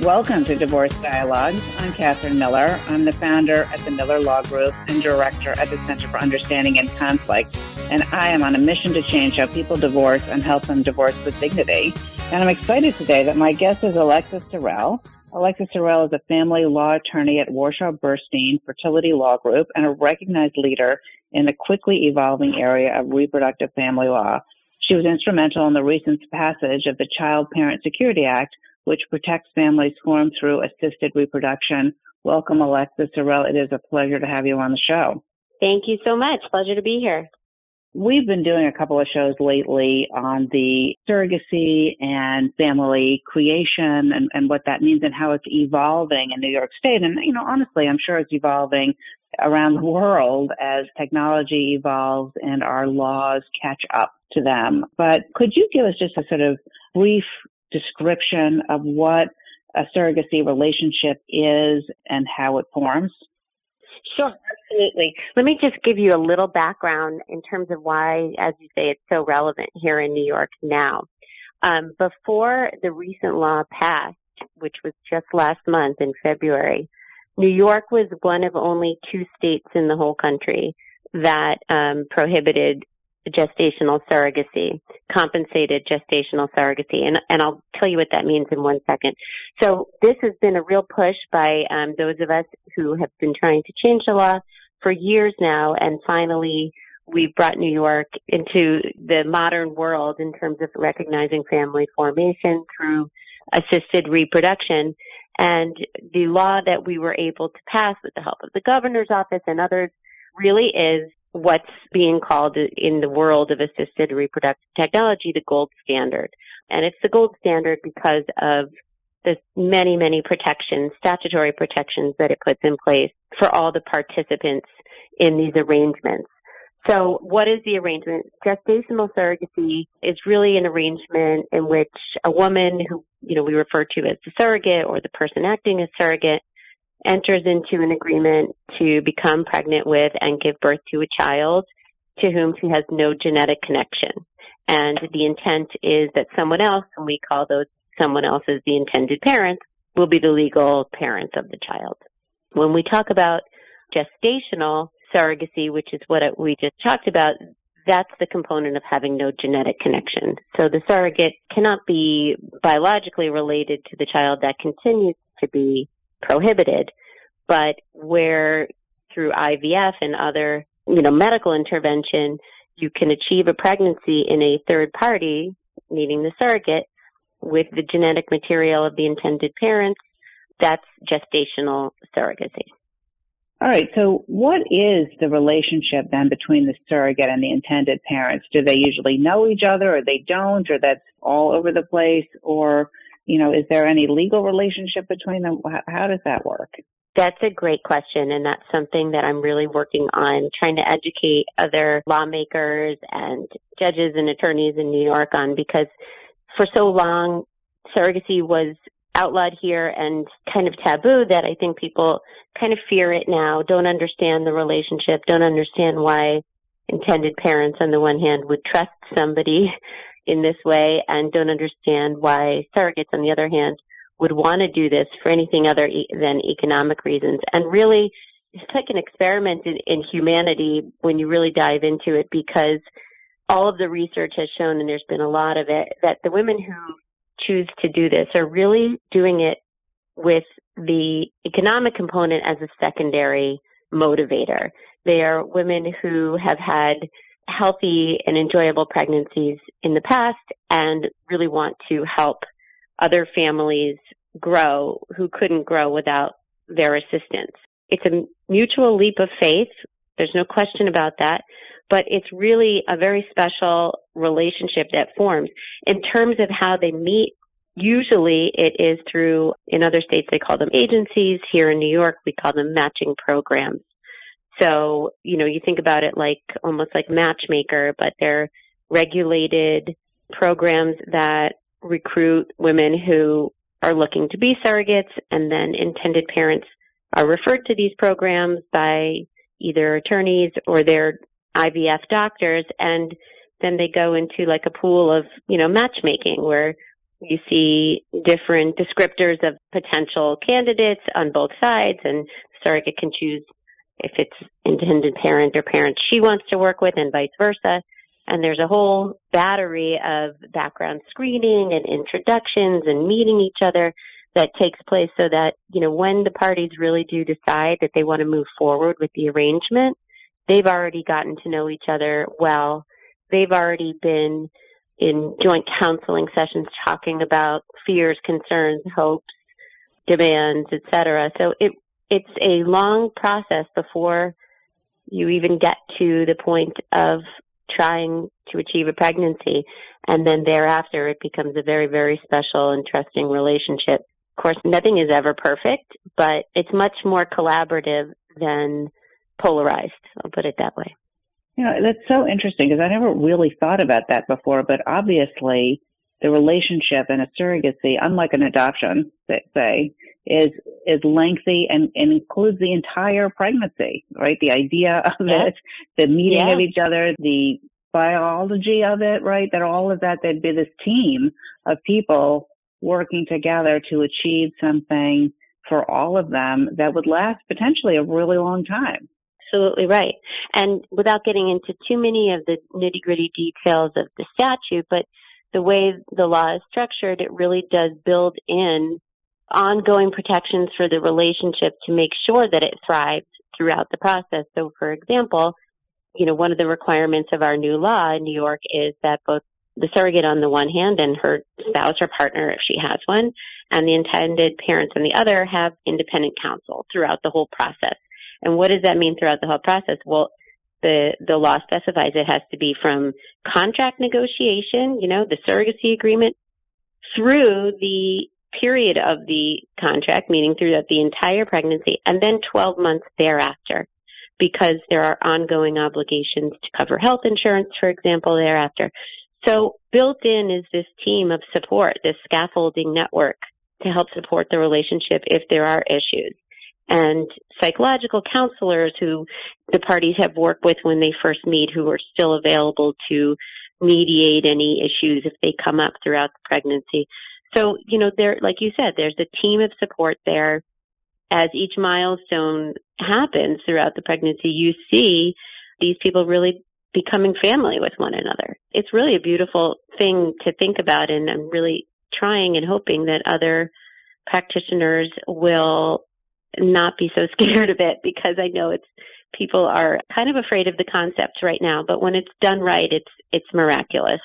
Welcome to Divorce Dialogues. I'm Katherine Miller. I'm the founder at the Miller Law Group and director at the Center for Understanding and Conflict. And I am on a mission to change how people divorce and help them divorce with dignity. And I'm excited today that my guest is Alexis Terrell. Alexis Terrell is a family law attorney at Warshaw Burstein Fertility Law Group and a recognized leader in the quickly evolving area of reproductive family law. She was instrumental in the recent passage of the Child Parent Security Act, which protects families formed through assisted reproduction. Welcome, Alexis Terrell. It is a pleasure to have you on the show. Thank you so much. Pleasure to be here. We've been doing a couple of shows lately on the surrogacy and family creation and what that means and how it's evolving in New York State. And, you know, honestly, I'm sure it's evolving around the world as technology evolves and our laws catch up to them. But could you give us just a sort of brief description of what a surrogacy relationship is and how it forms? Sure, absolutely. Let me just give you a little background in terms of why, as you say, it's so relevant here in New York now. Before the recent law passed, which was just last month in February, New York was one of only two states in the whole country that prohibited gestational surrogacy, compensated gestational surrogacy. And I'll tell you what that means in one second. So this has been a real push by those of us who have been trying to change the law for years now. And finally, we've brought New York into the modern world in terms of recognizing family formation through assisted reproduction. And the law that we were able to pass with the help of the governor's office and others really is what's being called in the world of assisted reproductive technology the gold standard. And it's the gold standard because of the many, many protections, statutory protections that it puts in place for all the participants in these arrangements. So what is the arrangement? Gestational surrogacy is really an arrangement in which a woman who, you know, we refer to as the surrogate or the person acting as surrogate enters into an agreement to become pregnant with and give birth to a child to whom she has no genetic connection. And the intent is that someone else, and we call those someone else as the intended parents, will be the legal parents of the child. When we talk about gestational surrogacy, which is what we just talked about, that's the component of having no genetic connection. So the surrogate cannot be biologically related to the child. That continues to be prohibited, but where through IVF and other, you know, medical intervention, you can achieve a pregnancy in a third party, meaning the surrogate, with the genetic material of the intended parents, that's gestational surrogacy. All right. So what is the relationship then between the surrogate and the intended parents? Do they usually know each other or they don't, or that's all over the place, or you know, is there any legal relationship between them? How does that work? That's a great question, and that's something that I'm really working on, trying to educate other lawmakers and judges and attorneys in New York on, because for so long, surrogacy was outlawed here and kind of taboo that I think people kind of fear it now, don't understand the relationship, don't understand why intended parents on the one hand would trust somebody in this way and don't understand why surrogates, on the other hand, would want to do this for anything other than economic reasons. And really, it's like an experiment in humanity when you really dive into it, because all of the research has shown, and there's been a lot of it, that the women who choose to do this are really doing it with the economic component as a secondary motivator. They are women who have had healthy and enjoyable pregnancies in the past and really want to help other families grow who couldn't grow without their assistance. It's a mutual leap of faith. There's no question about that, but it's really a very special relationship that forms. In terms of how they meet Usually it is through, in other states they call them agencies. Here in New York, we call them matching programs. So, you know, you think about it like almost like Matchmaker, but they're regulated programs that recruit women who are looking to be surrogates, and then intended parents are referred to these programs by either attorneys or their IVF doctors, and then they go into like a pool of, you know, matchmaking where you see different descriptors of potential candidates on both sides, and the surrogate can choose if it's intended parent or parents she wants to work with and vice versa. And there's a whole battery of background screening and introductions and meeting each other that takes place so that, you know, when the parties really do decide that they want to move forward with the arrangement, they've already gotten to know each other well. They've already been in joint counseling sessions talking about fears, concerns, hopes, demands, et cetera. So it's a long process before you even get to the point of trying to achieve a pregnancy, and then thereafter it becomes a very, very special and trusting relationship. Of course, nothing is ever perfect, but it's much more collaborative than polarized. I'll put it that way. You know, that's so interesting because I never really thought about that before, but obviously the relationship in a surrogacy, unlike an adoption, say, is lengthy and includes the entire pregnancy, right? The idea of it, the meeting of each other, the biology of it, right? That all of that, there'd be this team of people working together to achieve something for all of them that would last potentially a really long time. Absolutely right. And without getting into too many of the nitty-gritty details of the statute, but the way the law is structured, it really does build in ongoing protections for the relationship to make sure that it thrives throughout the process. So, for example, you know, one of the requirements of our new law in New York is that both the surrogate on the one hand and her spouse or partner, if she has one, and the intended parents on the other have independent counsel throughout the whole process. And what does that mean throughout the whole process? Well, the law specifies it has to be from contract negotiation, you know, the surrogacy agreement, through the period of the contract, meaning throughout the entire pregnancy, and then 12 months thereafter, because there are ongoing obligations to cover health insurance, for example, thereafter. So built in is this team of support, this scaffolding network to help support the relationship if there are issues. And psychological counselors who the parties have worked with when they first meet, who are still available to mediate any issues if they come up throughout the pregnancy. So, you know, there, like you said, there's a team of support there. As each milestone happens throughout the pregnancy, you see these people really becoming family with one another. It's really a beautiful thing to think about, and I'm really trying and hoping that other practitioners will not be so scared of it, because I know people are kind of afraid of the concept right now, but when it's done right, it's miraculous.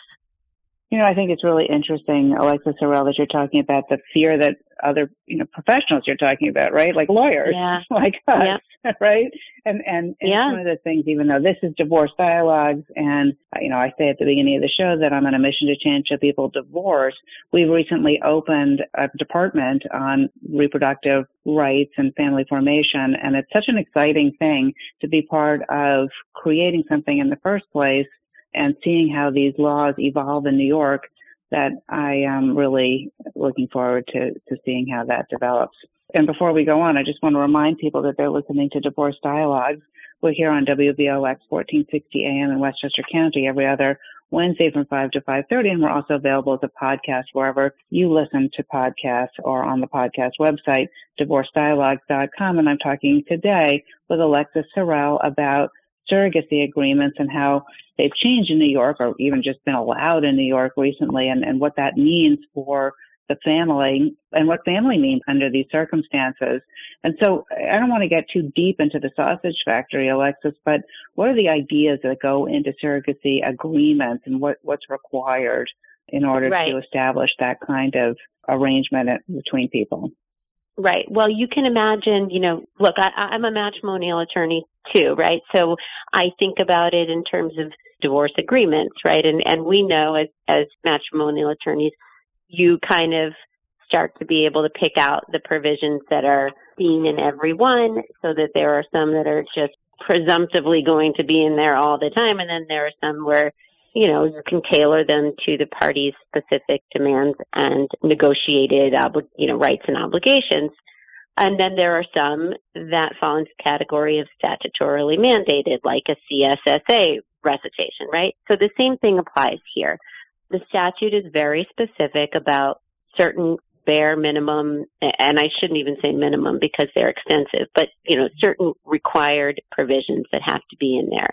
You know, I think it's really interesting, Alexis Terrell, that you're talking about the fear that other, you know, professionals you're talking about, right? Like lawyers, like us, right? And one of the things, even though this is Divorce Dialogues, and, you know, I say at the beginning of the show that I'm on a mission to change how people divorce, we've recently opened a department on reproductive rights and family formation. And it's such an exciting thing to be part of creating something in the first place, and seeing how these laws evolve in New York, that I am really looking forward to seeing how that develops. And before we go on, I just want to remind people that they're listening to Divorce Dialogues. We're here on WBLX 1460 AM in Westchester County every other Wednesday from 5 to 5:30, and we're also available as a podcast wherever you listen to podcasts, or on the podcast website, DivorceDialogues.com. And I'm talking today with Alexis Terrell about surrogacy agreements and how they've changed in New York, or even just been allowed in New York recently, and what that means for the family and what family means under these circumstances. And so I don't want to get too deep into the sausage factory, Alexis, but what are the ideas that go into surrogacy agreements, and what's required in order to establish that kind of arrangement between people? Right. Well, you can imagine, you know, look, I'm a matrimonial attorney too, right? So I think about it in terms of divorce agreements, right? And we know as matrimonial attorneys, you kind of start to be able to pick out the provisions that are seen in every one, so that there are some that are just presumptively going to be in there all the time. And then there are some where, you know, you can tailor them to the party's specific demands and negotiated, rights and obligations. And then there are some that fall into the category of statutorily mandated, like a CSSA recitation, right? So the same thing applies here. The statute is very specific about certain bare minimum, and I shouldn't even say minimum because they're extensive, but, certain required provisions that have to be in there.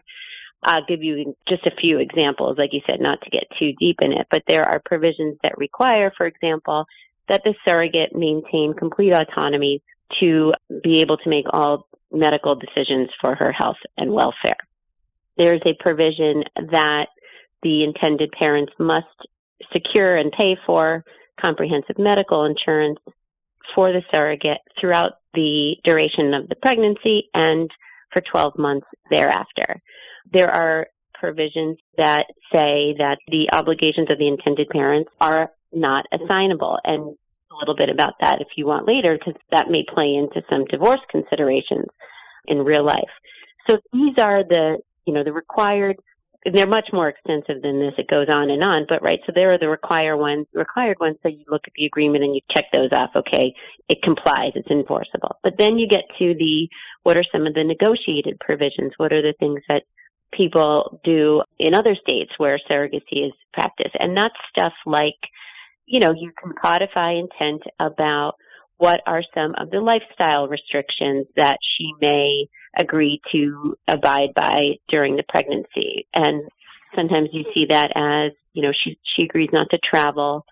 I'll give you just a few examples, like you said, not to get too deep in it, but there are provisions that require, for example, that the surrogate maintain complete autonomy to be able to make all medical decisions for her health and welfare. There's a provision that the intended parents must secure and pay for comprehensive medical insurance for the surrogate throughout the duration of the pregnancy and for 12 months thereafter. There are provisions that say that the obligations of the intended parents are not assignable, and a little bit about that if you want later, because that may play into some divorce considerations in real life. So these are the, the required, and they're much more extensive than this. It goes on and on, but right, so there are the required ones, so you look at the agreement and you check those off. Okay, it complies, it's enforceable. But then you get to what are some of the negotiated provisions? What are the things that people do in other states where surrogacy is practiced? And that's stuff like, you can codify intent about what are some of the lifestyle restrictions that she may agree to abide by during the pregnancy. And sometimes you see that as, she agrees not to travel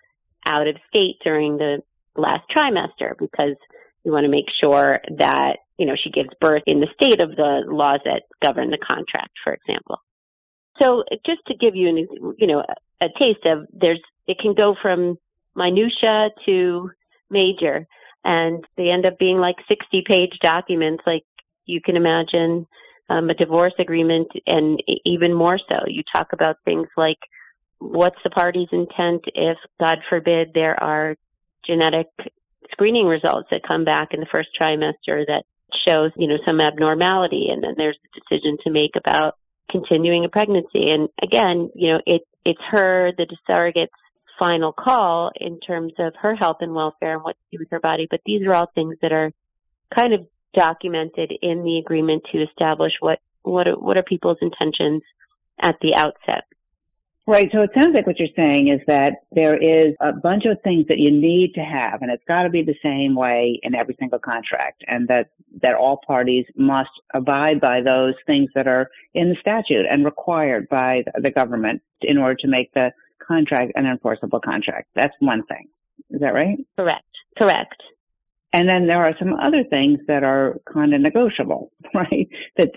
out of state during the last trimester because you want to make sure that, she gives birth in the state of the laws that govern the contract, for example. So just to give you, a taste of, it can go from minutia to major, and they end up being like 60-page documents, like you can imagine a divorce agreement, and even more so. You talk about things like what's the party's intent if, God forbid, there are genetic screening results that come back in the first trimester that shows, some abnormality, and then there's the decision to make about continuing a pregnancy. And again, it's her, the surrogate's final call in terms of her health and welfare and what to do with her body. But these are all things that are kind of documented in the agreement to establish what are people's intentions at the outset. Right. So it sounds like what you're saying is that there is a bunch of things that you need to have, and it's got to be the same way in every single contract, and that all parties must abide by those things that are in the statute and required by the government in order to make the contract an enforceable contract. That's one thing. Is that right? Correct. And then there are some other things that are kind of negotiable, right? That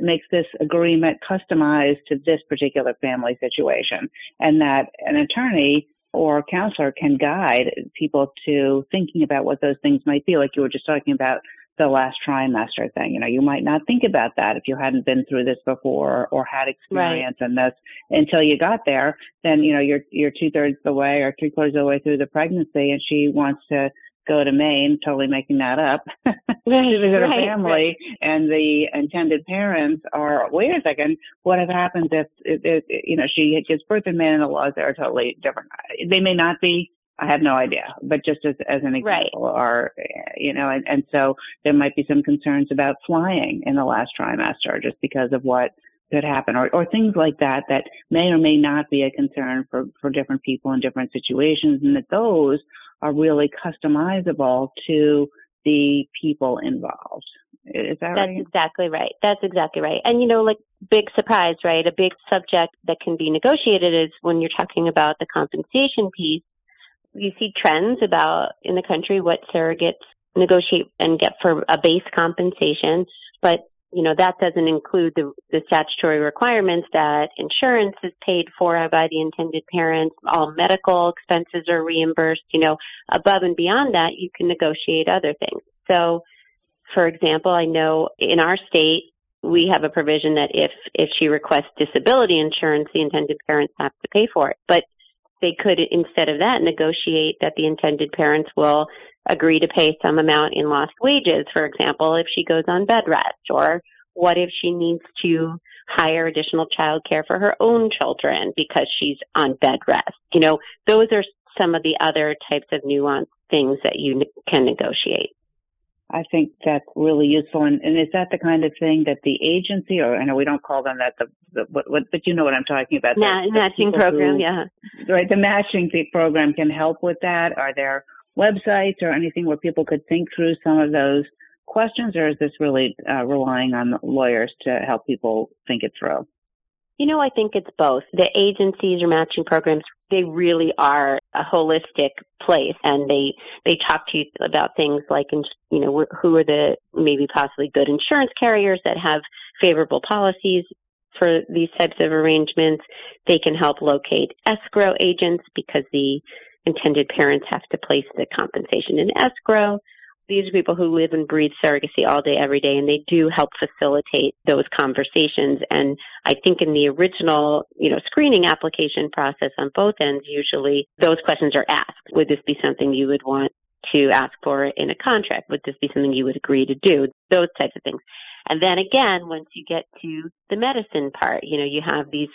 makes this agreement customized to this particular family situation, and that an attorney or a counselor can guide people to thinking about what those things might be. Like you were just talking about the last trimester thing. You might not think about that if you hadn't been through this before or had experience in this until you got there. Then, you're 2/3 the way or 3/4 of the way through the pregnancy, and she wants to go to Maine, totally making that up, to visit her family, and the intended parents are, wait a second, what if happens if she gives birth in Maine and the laws there are totally different? They may not be, I have no idea, but just as an example, or, and so there might be some concerns about flying in the last trimester just because of what could happen, or things like that may or may not be a concern for different people in different situations, and that those are really customizable to the people involved. Is that right? That's exactly right. And, big surprise, right? A big subject that can be negotiated is when you're talking about the compensation piece. You see trends about in the country what surrogates negotiate and get for a base compensation, but that doesn't include the statutory requirements that insurance is paid for by the intended parents, all medical expenses are reimbursed, above and beyond that, you can negotiate other things. So, for example, I know in our state, we have a provision that if she requests disability insurance, the intended parents have to pay for it. But they could, instead of that, negotiate that the intended parents will agree to pay some amount in lost wages, for example, if she goes on bed rest, or what if she needs to hire additional childcare for her own children because she's on bed rest. You know, those are some of the other types of nuanced things that you can negotiate. I think that's really useful. And is that the kind of thing that the agency, or I know we don't call them that, but you know what I'm talking about. Matching program, yeah. Right, the matching program can help with that. Are there websites or anything where people could think through some of those questions, or is this really relying on lawyers to help people think it through? You know, I think it's both. The agencies or matching programs, they really are a holistic place, and they talk to you about things like, you know, who are the maybe possibly good insurance carriers that have favorable policies for these types of arrangements. They can help locate escrow agents because the intended parents have to place the compensation in escrow. These are people who live and breathe surrogacy all day, every day, and they do help facilitate those conversations. And I think in the original, you know, screening application process on both ends, usually those questions are asked. Would this be something you would want to ask for in a contract? Would this be something you would agree to do? Those types of things. And then again, once you get to the medicine part, you know, you have these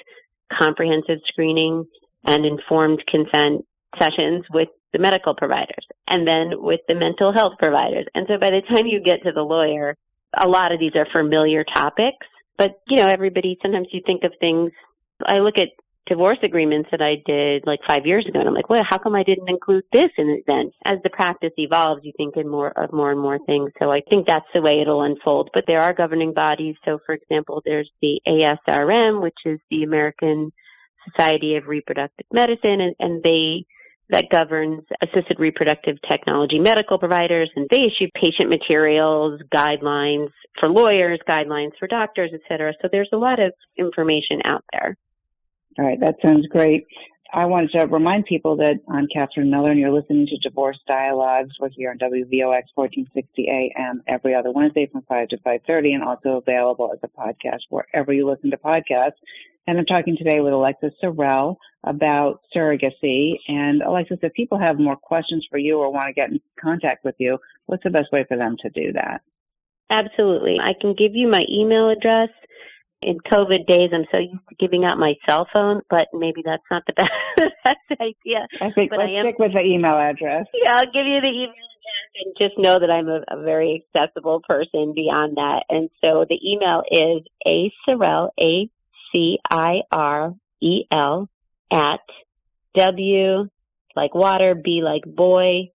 comprehensive screening and informed consent sessions with the medical providers, and then with the mental health providers. And so by the time you get to the lawyer, a lot of these are familiar topics. But, you know, everybody, sometimes you think of things, I look at divorce agreements that I did like 5 years ago, and I'm like, well, how come I didn't include this in it then? As the practice evolves, you think in more and more things. So I think that's the way it'll unfold. But there are governing bodies. So, for example, there's the ASRM, which is the American Society of Reproductive Medicine, and they that governs assisted reproductive technology medical providers, and they issue patient materials, guidelines for lawyers, guidelines for doctors, et cetera. So there's a lot of information out there. All right. That sounds great. I wanted to remind people that I'm Katherine Miller, and you're listening to Divorce Dialogues. We're here on WVOX 1460 AM every other Wednesday from 5 to 5:30, and also available as a podcast wherever you listen to podcasts. And I'm talking today with Alexis Terrell about surrogacy. And Alexis, if people have more questions for you or want to get in contact with you, what's the best way for them to do that? Absolutely. I can give you my email address. In COVID days, I'm so used to giving out my cell phone, but maybe that's not the best idea. I think let's stick with the email address. Yeah, I'll give you the email address, and just know that I'm a very accessible person beyond that. And so the email is acirel at W like water, B like boy,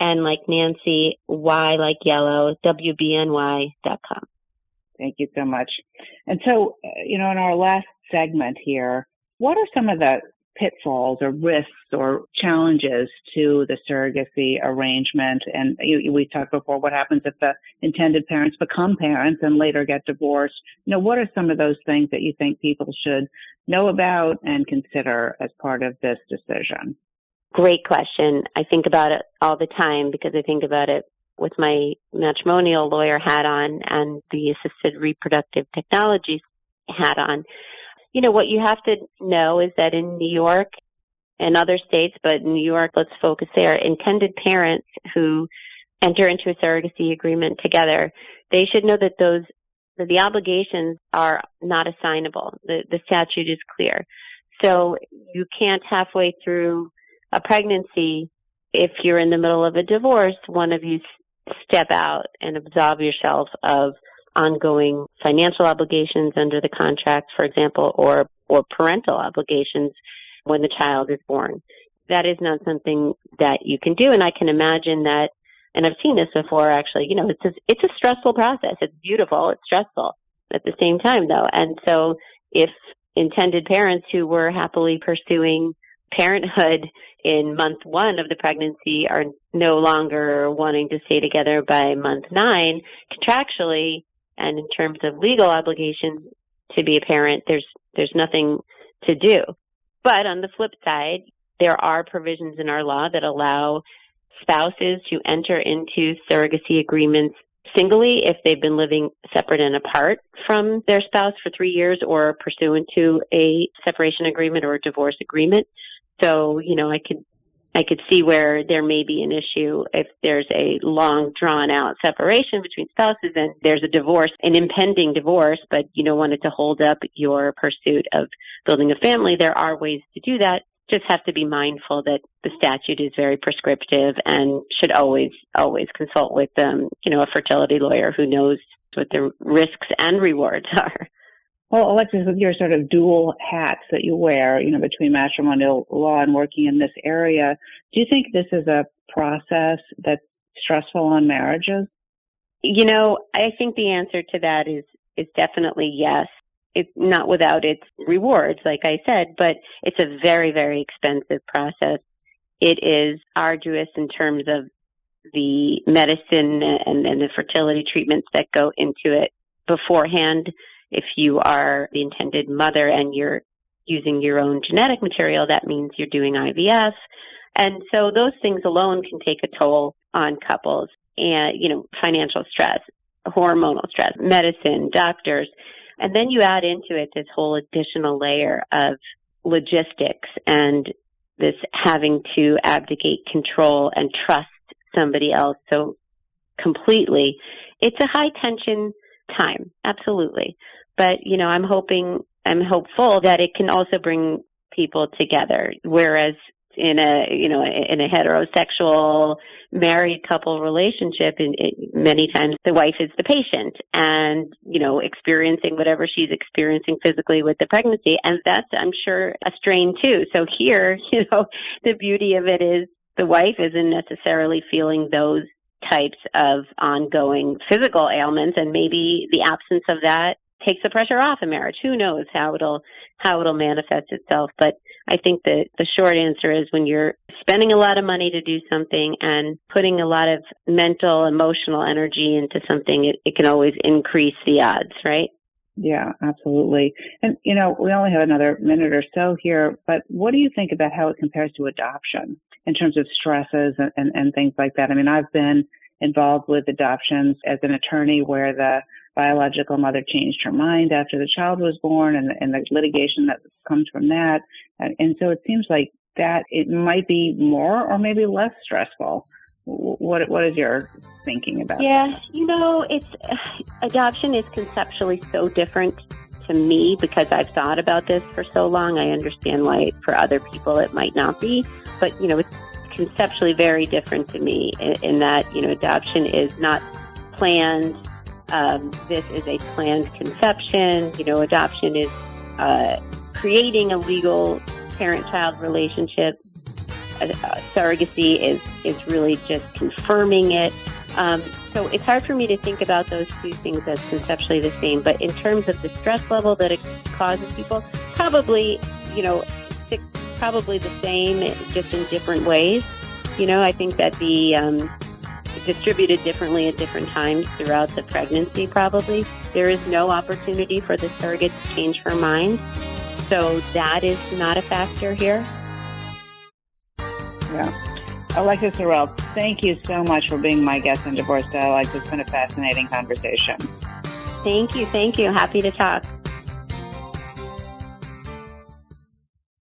N like Nancy, Y like yellow, WBNY.com. Thank you so much. And so, you know, in our last segment here, what are some of the pitfalls or risks or challenges to the surrogacy arrangement? And we talked before, what happens if the intended parents become parents and later get divorced? You know, what are some of those things that you think people should know about and consider as part of this decision? Great question. I think about it all the time because I think about it with my matrimonial lawyer hat on and the assisted reproductive technology hat on. You know, what you have to know is that in New York and other states, but in New York, let's focus there, intended parents who enter into a surrogacy agreement together, they should know that the obligations are not assignable. The statute is clear. So you can't halfway through a pregnancy, if you're in the middle of a divorce, one of you step out and absolve yourself of ongoing financial obligations under the contract, for example, or parental obligations when the child is born. That is not something that you can do. And I can imagine that, and I've seen this before actually, you know, it's a stressful process. It's beautiful. It's stressful at the same time though. And so if intended parents who were happily pursuing parenthood in month one of the pregnancy are no longer wanting to stay together by month 9, contractually and in terms of legal obligations to be a parent, there's nothing to do. But on the flip side, there are provisions in our law that allow spouses to enter into surrogacy agreements singly if they've been living separate and apart from their spouse for 3 years or pursuant to a separation agreement or a divorce agreement. So, you know, I could see where there may be an issue if there's a long, drawn-out separation between spouses and there's a divorce, an impending divorce, but you don't want it to hold up your pursuit of building a family. There are ways to do that. Just have to be mindful that the statute is very prescriptive and should always, always consult with, you know, a fertility lawyer who knows what the risks and rewards are. Well, Alexis, with your sort of dual hats that you wear, you know, between matrimonial law and working in this area, do you think this is a process that's stressful on marriages? You know, I think the answer to that is definitely yes. It's not without its rewards, like I said, but it's a very, very expensive process. It is arduous in terms of the medicine and the fertility treatments that go into it beforehand. If you are the intended mother and you're using your own genetic material, that means you're doing IVF. And so those things alone can take a toll on couples, and, you know, financial stress, hormonal stress, medicine, doctors. And then you add into it this whole additional layer of logistics and this having to abdicate control and trust somebody else so completely. It's a high tension time, absolutely. But, you know, I'm hopeful that it can also bring people together. Whereas in a heterosexual married couple relationship, many times the wife is the patient and, you know, experiencing whatever she's experiencing physically with the pregnancy. And that's, I'm sure, a strain too. So here, you know, the beauty of it is the wife isn't necessarily feeling those types of ongoing physical ailments, and maybe the absence of that takes the pressure off a marriage. Who knows how it'll manifest itself. But I think that the short answer is when you're spending a lot of money to do something and putting a lot of mental, emotional energy into something, it can always increase the odds, right? Yeah, absolutely. And, you know, we only have another minute or so here, but what do you think about how it compares to adoption in terms of stresses and things like that? I mean, I've been involved with adoptions as an attorney where the biological mother changed her mind after the child was born and the litigation that comes from that. And so it seems like that it might be more or maybe less stressful. What is your thinking about that? You know, adoption is conceptually so different to me because I've thought about this for so long. I understand why for other people it might not be, but, you know, it's conceptually very different to me in that, you know, adoption is not planned. This is a planned conception. You know, adoption is creating a legal parent-child relationship. Surrogacy is really just confirming it. So it's hard for me to think about those two things as conceptually the same. But in terms of the stress level that it causes people, probably, you know, probably the same, just in different ways. You know, I think that the distributed differently at different times throughout the pregnancy, probably. There is no opportunity for the surrogate to change her mind. So that is not a factor here. Yeah. Alexis Terrell, thank you so much for being my guest on Divorce Dialogues. It's been a fascinating conversation. Thank you. Happy to talk.